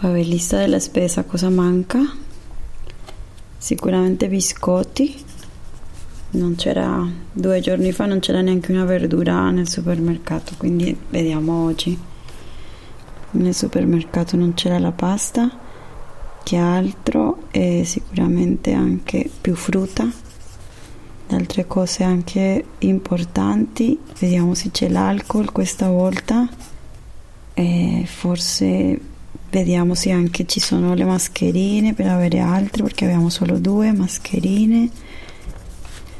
Vabbè, lista della spesa, cosa manca? Sicuramente biscotti. Non c'era 2 giorni fa, non c'era neanche una verdura nel supermercato, quindi vediamo oggi. Nel supermercato non c'era la pasta, che altro? E sicuramente anche più frutta. Altre cose anche importanti. Vediamo se c'è l'alcol questa volta. E forse vediamo se anche ci sono le mascherine per avere altre, perché abbiamo solo 2 mascherine,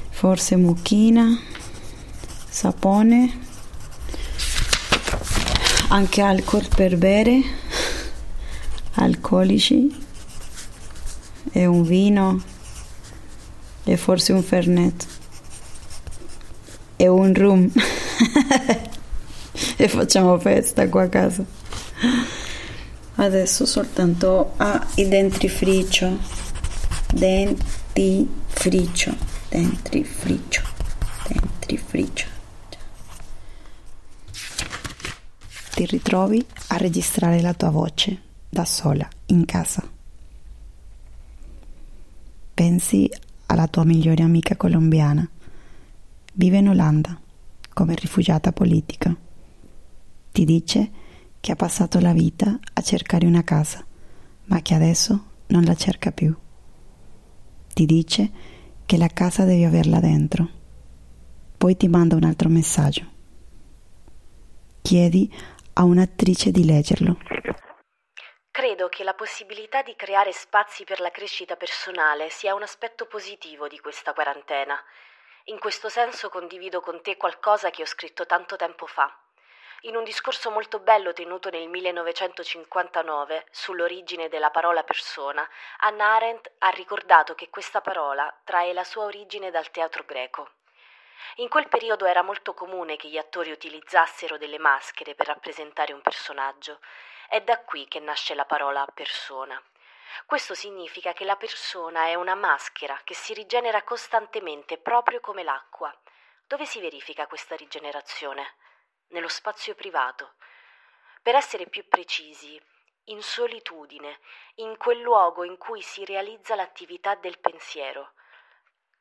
forse mucchina, sapone, anche alcol per bere, alcolici, e un vino, e forse un fernet, e un rum e facciamo festa qua a casa. Adesso soltanto il dentifricio. Ti ritrovi a registrare la tua voce da sola in casa. Pensi alla tua migliore amica colombiana. Vive in Olanda come rifugiata politica. Ti dice che ha passato la vita a cercare una casa, ma che adesso non la cerca più. Ti dice che la casa devi averla dentro. Poi ti manda un altro messaggio. Chiedi a un'attrice di leggerlo. Credo che la possibilità di creare spazi per la crescita personale sia un aspetto positivo di questa quarantena. In questo senso condivido con te qualcosa che ho scritto tanto tempo fa. In un discorso molto bello tenuto nel 1959 sull'origine della parola persona, Hannah Arendt ha ricordato che questa parola trae la sua origine dal teatro greco. In quel periodo era molto comune che gli attori utilizzassero delle maschere per rappresentare un personaggio. È da qui che nasce la parola persona. Questo significa che la persona è una maschera che si rigenera costantemente, proprio come l'acqua. Dove si verifica questa rigenerazione? Nello spazio privato. Per essere più precisi, in solitudine, in quel luogo in cui si realizza l'attività del pensiero.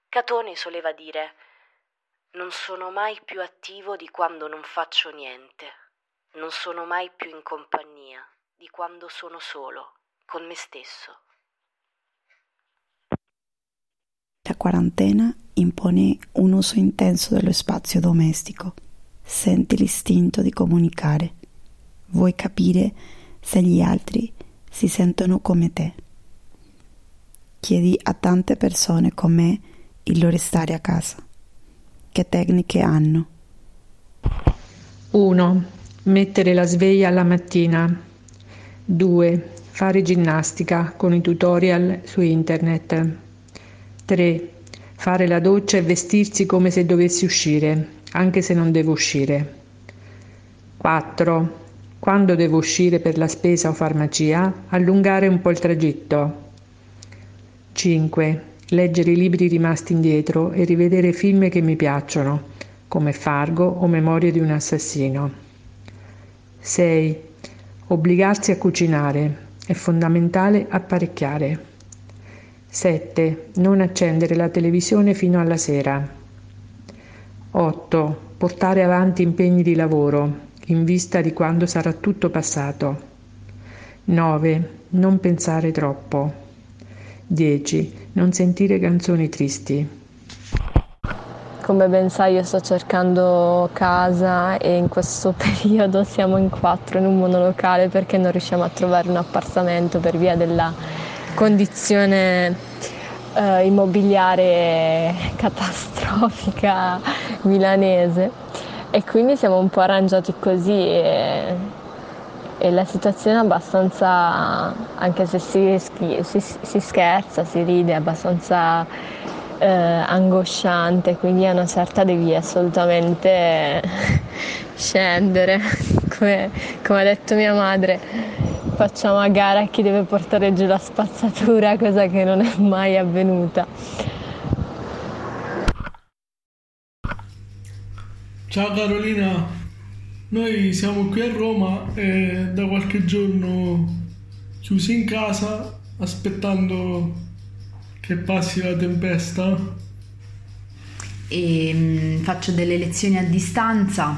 Catone soleva dire: non sono mai più attivo di quando non faccio niente, non sono mai più in compagnia di quando sono solo, con me stesso. La quarantena impone un uso intenso dello spazio domestico. Senti l'istinto di comunicare. Vuoi capire se gli altri si sentono come te. Chiedi a tante persone com'è il loro stare a casa. Che tecniche hanno? 1. Mettere la sveglia alla mattina. 2. Fare ginnastica con i tutorial su internet. 3. Fare la doccia e vestirsi come se dovessi uscire, anche se non devo uscire. 4. Quando devo uscire per la spesa o farmacia, allungare un po' il tragitto. 5. Leggere i libri rimasti indietro e rivedere film che mi piacciono, come Fargo o Memorie di un assassino. 6. Obbligarsi a cucinare. È fondamentale apparecchiare. 7. Non accendere la televisione fino alla sera. 8. Portare avanti impegni di lavoro in vista di quando sarà tutto passato. 9. Non pensare troppo. 10. Non sentire canzoni tristi. Come ben sai, io sto cercando casa e in questo periodo siamo in 4 in un monolocale perché non riusciamo a trovare un appartamento per via della condizione immobiliare catastrofica milanese, e quindi siamo un po' arrangiati così e la situazione è abbastanza, anche se si scherza, si ride, è abbastanza angosciante, quindi a una certa devi assolutamente scendere, come ha detto mia madre. Facciamo a gara chi deve portare giù la spazzatura, cosa che non è mai avvenuta. Ciao Carolina, noi siamo qui a Roma e da qualche giorno chiusi in casa aspettando che passi la tempesta. E faccio delle lezioni a distanza,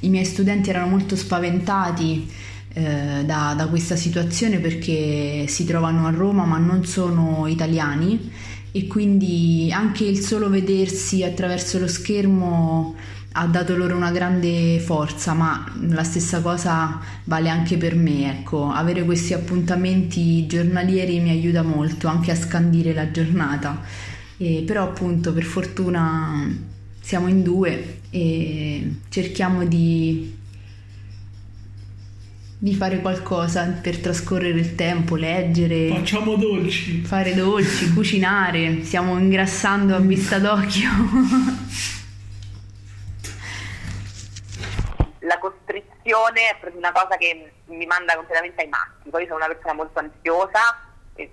i miei studenti erano molto spaventati da questa situazione perché si trovano a Roma ma non sono italiani, e quindi anche il solo vedersi attraverso lo schermo ha dato loro una grande forza, ma la stessa cosa vale anche per me, ecco. Avere questi appuntamenti giornalieri mi aiuta molto anche a scandire la giornata, però appunto per fortuna siamo in due e cerchiamo di fare qualcosa per trascorrere il tempo, leggere, facciamo dolci, fare dolci, cucinare, stiamo ingrassando a vista d'occhio. La costrizione è proprio una cosa che mi manda completamente ai matti. Poi sono una persona molto ansiosa,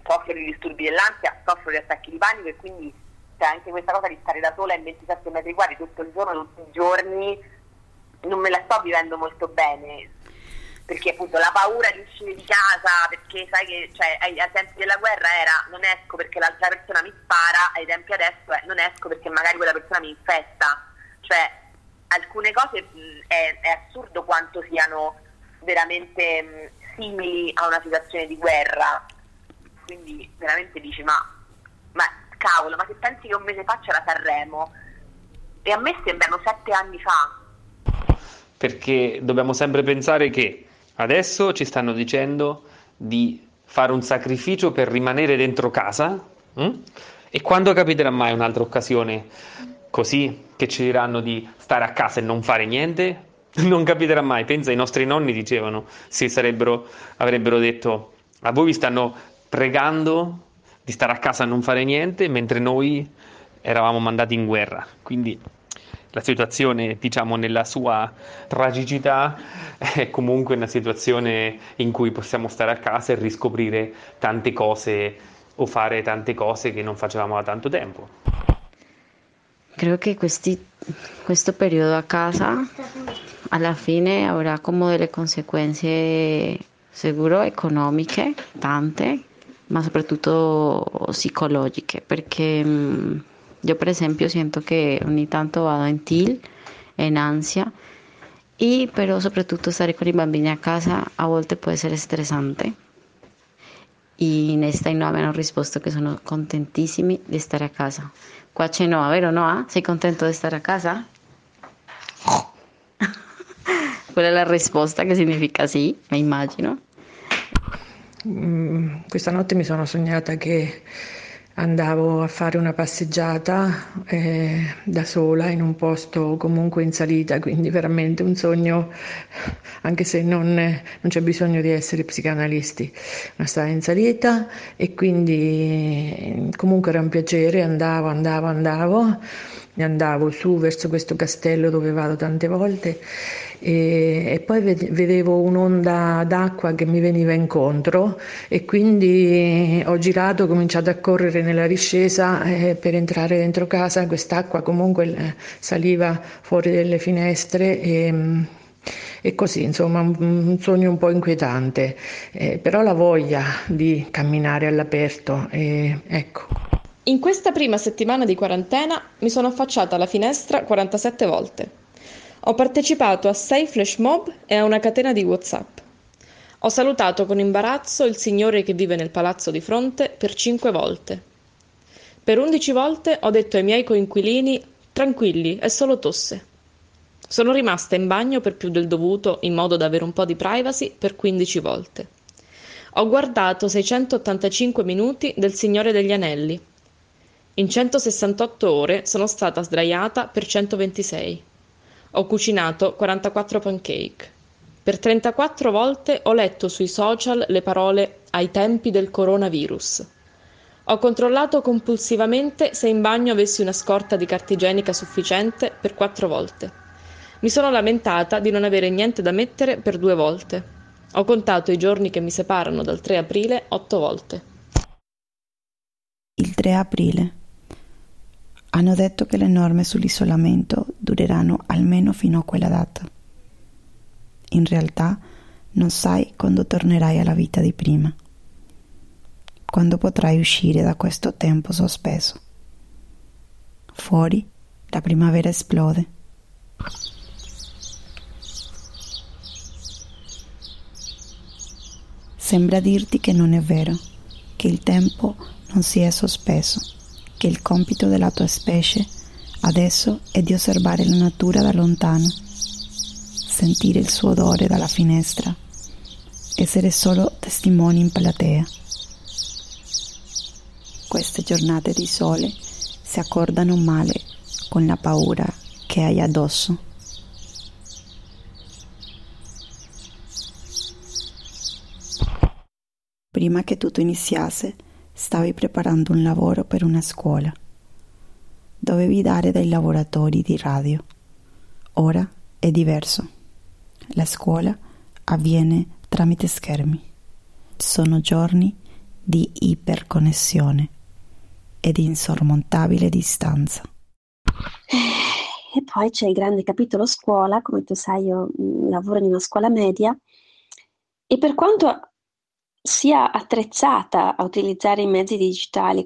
soffro di disturbi dell'ansia, soffro di attacchi di panico, e quindi c'è anche questa cosa di stare da sola in 27 metri quadri tutto il giorno, tutti i giorni, non me la sto vivendo molto bene. Perché appunto la paura di uscire di casa, perché sai che cioè, ai tempi della guerra era non esco perché l'altra persona mi spara, ai tempi adesso è non esco perché magari quella persona mi infetta. Cioè alcune cose è assurdo quanto siano veramente simili a una situazione di guerra. Quindi veramente dici ma cavolo, ma se pensi che un mese fa c'era Sanremo, e a me sembrano 7 anni fa. Perché dobbiamo sempre pensare che adesso ci stanno dicendo di fare un sacrificio per rimanere dentro casa, e quando capiterà mai un'altra occasione così che ci diranno di stare a casa e non fare niente? Non capiterà mai. Pensa, i nostri nonni dicevano, avrebbero detto a voi vi stanno pregando di stare a casa e non fare niente, mentre noi eravamo mandati in guerra. Quindi la situazione, diciamo, nella sua tragicità è comunque una situazione in cui possiamo stare a casa e riscoprire tante cose o fare tante cose che non facevamo da tanto tempo. Creo que questo periodo a casa alla fine avrà come delle conseguenze sicuro economiche, tante, ma soprattutto psicologiche, perché yo, por ejemplo, siento que ogni tanto vado in tilt, in ansia, y pero soprattutto stare con i bambini a casa a volte può essere stressante. Y Nesta y Noa mi hanno risposto che sono contentissimi di stare a casa. Qua c'è Noa, vero Noa? Sei contento di stare a casa? Quella è la risposta, che significa sì, mi immagino. Questa notte mi sono sognata che andavo a fare una passeggiata da sola in un posto comunque in salita, quindi veramente un sogno, anche se non c'è bisogno di essere psicanalisti, ma stavo in salita e quindi comunque era un piacere, andavo su verso questo castello dove vado tante volte e poi vedevo un'onda d'acqua che mi veniva incontro, e quindi ho girato, ho cominciato a correre nella discesa per entrare dentro casa. Quest'acqua comunque saliva fuori dalle finestre e così, insomma, un sogno un po' inquietante, però la voglia di camminare all'aperto, ecco. In questa prima settimana di quarantena mi sono affacciata alla finestra 47 volte. Ho partecipato a 6 flash mob e a una catena di WhatsApp. Ho salutato con imbarazzo il signore che vive nel palazzo di fronte per 5 volte. Per 11 volte ho detto ai miei coinquilini «Tranquilli, è solo tosse». Sono rimasta in bagno per più del dovuto in modo da avere un po' di privacy per 15 volte. Ho guardato 685 minuti del Signore degli Anelli. In 168 ore sono stata sdraiata per 126. Ho cucinato 44 pancake. Per 34 volte ho letto sui social le parole "ai tempi del coronavirus". Ho controllato compulsivamente se in bagno avessi una scorta di carta igienica sufficiente per 4 volte. Mi sono lamentata di non avere niente da mettere per 2 volte. Ho contato i giorni che mi separano dal 3 aprile 8 volte. Il 3 aprile. Hanno detto che le norme sull'isolamento dureranno almeno fino a quella data. In realtà non sai quando tornerai alla vita di prima, quando potrai uscire da questo tempo sospeso. Fuori la primavera esplode. Sembra dirti che non è vero, che il tempo non si è sospeso, che il compito della tua specie adesso è di osservare la natura da lontano, sentire il suo odore dalla finestra, essere solo testimoni in platea. Queste giornate di sole si accordano male con la paura che hai addosso. Prima che tutto iniziasse, stavi preparando un lavoro per una scuola. Dovevi dare dei laboratori di radio. Ora è diverso. La scuola avviene tramite schermi. Sono giorni di iperconnessione e di insormontabile distanza. E poi c'è il grande capitolo scuola. Come tu sai, io lavoro in una scuola media e per quanto sia attrezzata a utilizzare i mezzi digitali,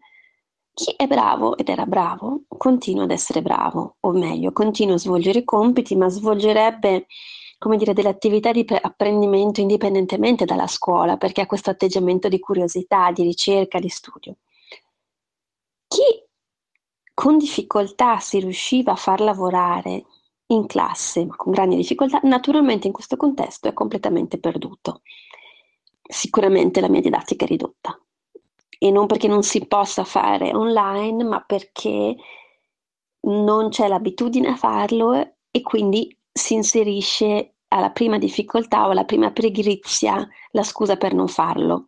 chi è bravo ed era bravo continua ad essere bravo, o meglio, continua a svolgere i compiti, ma svolgerebbe, come dire, delle attività di apprendimento indipendentemente dalla scuola, perché ha questo atteggiamento di curiosità, di ricerca, di studio. Chi con difficoltà si riusciva a far lavorare in classe, ma con grandi difficoltà, naturalmente in questo contesto è completamente perduto. Sicuramente la mia didattica è ridotta. E non perché non si possa fare online, ma perché non c'è l'abitudine a farlo e quindi si inserisce alla prima difficoltà o alla prima pigrizia la scusa per non farlo.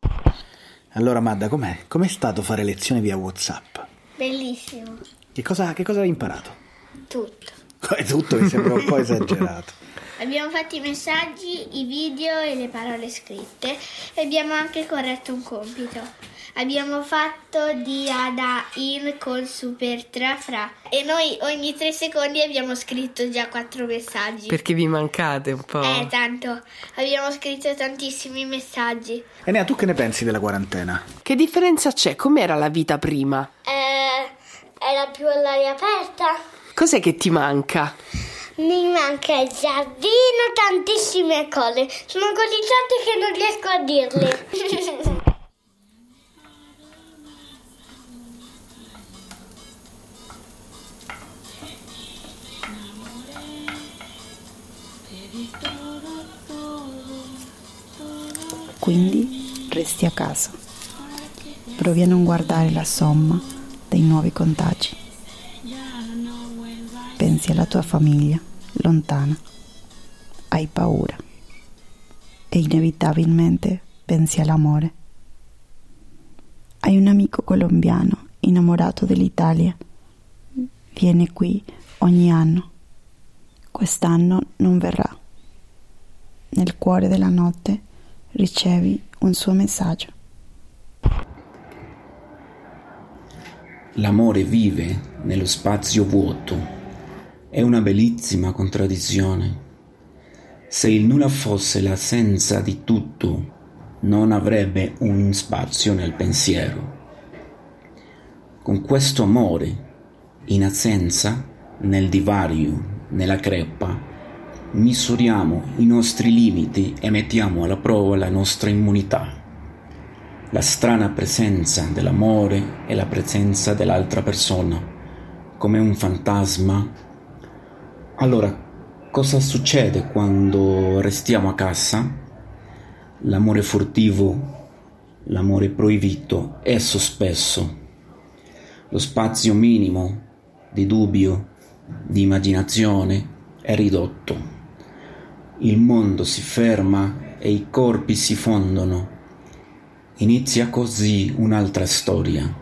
Allora Madda, com'è stato fare lezione via WhatsApp? Bellissimo. Che cosa hai imparato? Tutto mi sembra un po' esagerato. Abbiamo fatto i messaggi, i video e le parole scritte e abbiamo anche corretto un compito. Abbiamo fatto di Ada in con Super Trafra e noi ogni 3 secondi abbiamo scritto già 4 messaggi. Perché vi mancate un po'? Tanto. Abbiamo scritto tantissimi messaggi. Enea, tu che ne pensi della quarantena? Che differenza c'è? Com'era la vita prima? Era più all'aria aperta. Cos'è che ti manca? Mi manca il giardino, tantissime cose. Sono così tante che non riesco a dirle. Quindi resti a casa. Provi a non guardare la somma dei nuovi contagi. Pensi alla tua famiglia, lontana. Hai paura. E inevitabilmente pensi all'amore. Hai un amico colombiano innamorato dell'Italia. Viene qui ogni anno. Quest'anno non verrà. Nel cuore della notte ricevi un suo messaggio. L'amore vive nello spazio vuoto. È una bellissima contraddizione. Se il nulla fosse l'assenza di tutto, non avrebbe un spazio nel pensiero. Con questo amore, in assenza, nel divario, nella crepa, misuriamo i nostri limiti e mettiamo alla prova la nostra immunità. La strana presenza dell'amore e la presenza dell'altra persona, come un fantasma. Allora, cosa succede quando restiamo a casa? L'amore furtivo, l'amore proibito è sospeso. Lo spazio minimo di dubbio, di immaginazione è ridotto. Il mondo si ferma e i corpi si fondono. Inizia così un'altra storia.